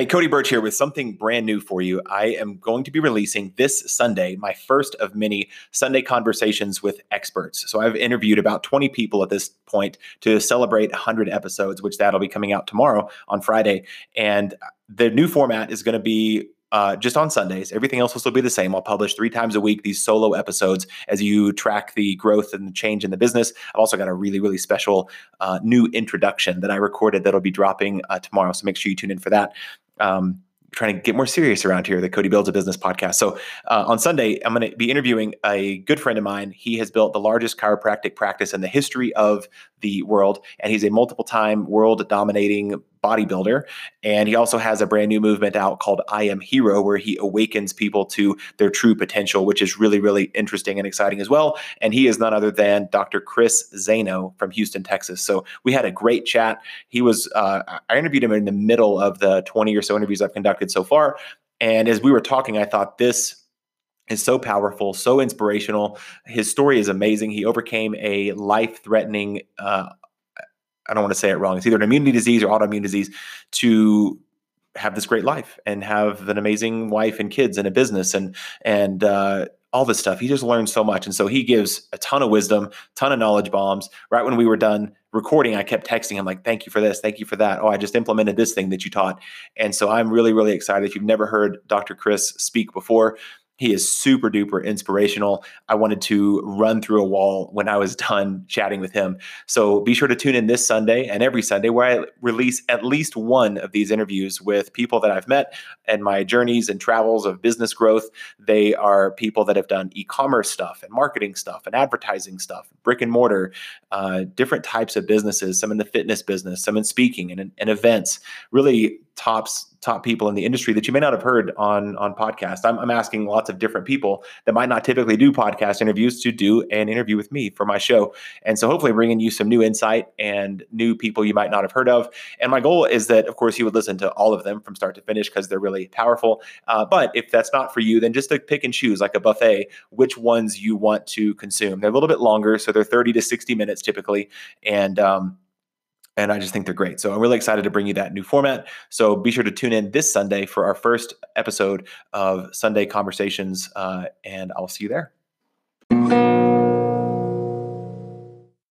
Hey, Cody Birch here with something brand new for you. I am going to be releasing this Sunday, my first of many Sunday conversations with experts. So I've interviewed about 20 people at this point to celebrate 100 episodes, which that'll be coming out tomorrow on Friday. And the new format is going to be just on Sundays. Everything else will still be the same. I'll publish 3 times a week these solo episodes as you track the growth and the change in the business. I've also got a really, really special new introduction that I recorded that'll be dropping tomorrow. So make sure you tune in for that. Trying to get more serious around here, the Cody Builds a Business podcast. So on Sunday, I'm going to be interviewing a good friend of mine. He has built the largest chiropractic practice in the history of the world, and he's a multiple-time world-dominating bodybuilder. And he also has a brand new movement out called I Am Hero, where he awakens people to their true potential, which is really, really interesting and exciting as well. And he is none other than Dr. Chris Zaino from Houston, Texas. So we had a great chat. He was, I interviewed him in the middle of the 20 or so interviews I've conducted so far. And as we were talking, I thought this is so powerful, so inspirational. His story is amazing. He overcame a life-threatening, I don't want to say it wrong. It's either an immunity disease or autoimmune disease to have this great life and have an amazing wife and kids and a business and all this stuff. He just learned so much. And so he gives a ton of wisdom, ton of knowledge bombs. Right when we were done recording, I kept texting him like, thank you for this. Thank you for that. Oh, I just implemented this thing that you taught. And so I'm really, really excited. If you've never heard Dr. Chris speak before, he is super duper inspirational. I wanted to run through a wall when I was done chatting with him. So be sure to tune in this Sunday and every Sunday where I release at least one of these interviews with people that I've met and my journeys and travels of business growth. They are people that have done e-commerce stuff and marketing stuff and advertising stuff, brick and mortar, different types of businesses, some in the fitness business, some in speaking and events, really top people in the industry that you may not have heard on podcasts. I'm asking lots of different people that might not typically do podcast interviews to do an interview with me for my show. And so hopefully bringing you some new insight and new people you might not have heard of. And my goal is that, of course, you would listen to all of them from start to finish because they're really powerful. But if that's not for you, then just to pick and choose like a buffet, which ones you want to consume. They're a little bit longer, so they're 30 to 60 minutes typically. And I just think they're great. So I'm really excited to bring you that new format. So be sure to tune in this Sunday for our first episode of Sunday Conversations, and I'll see you there.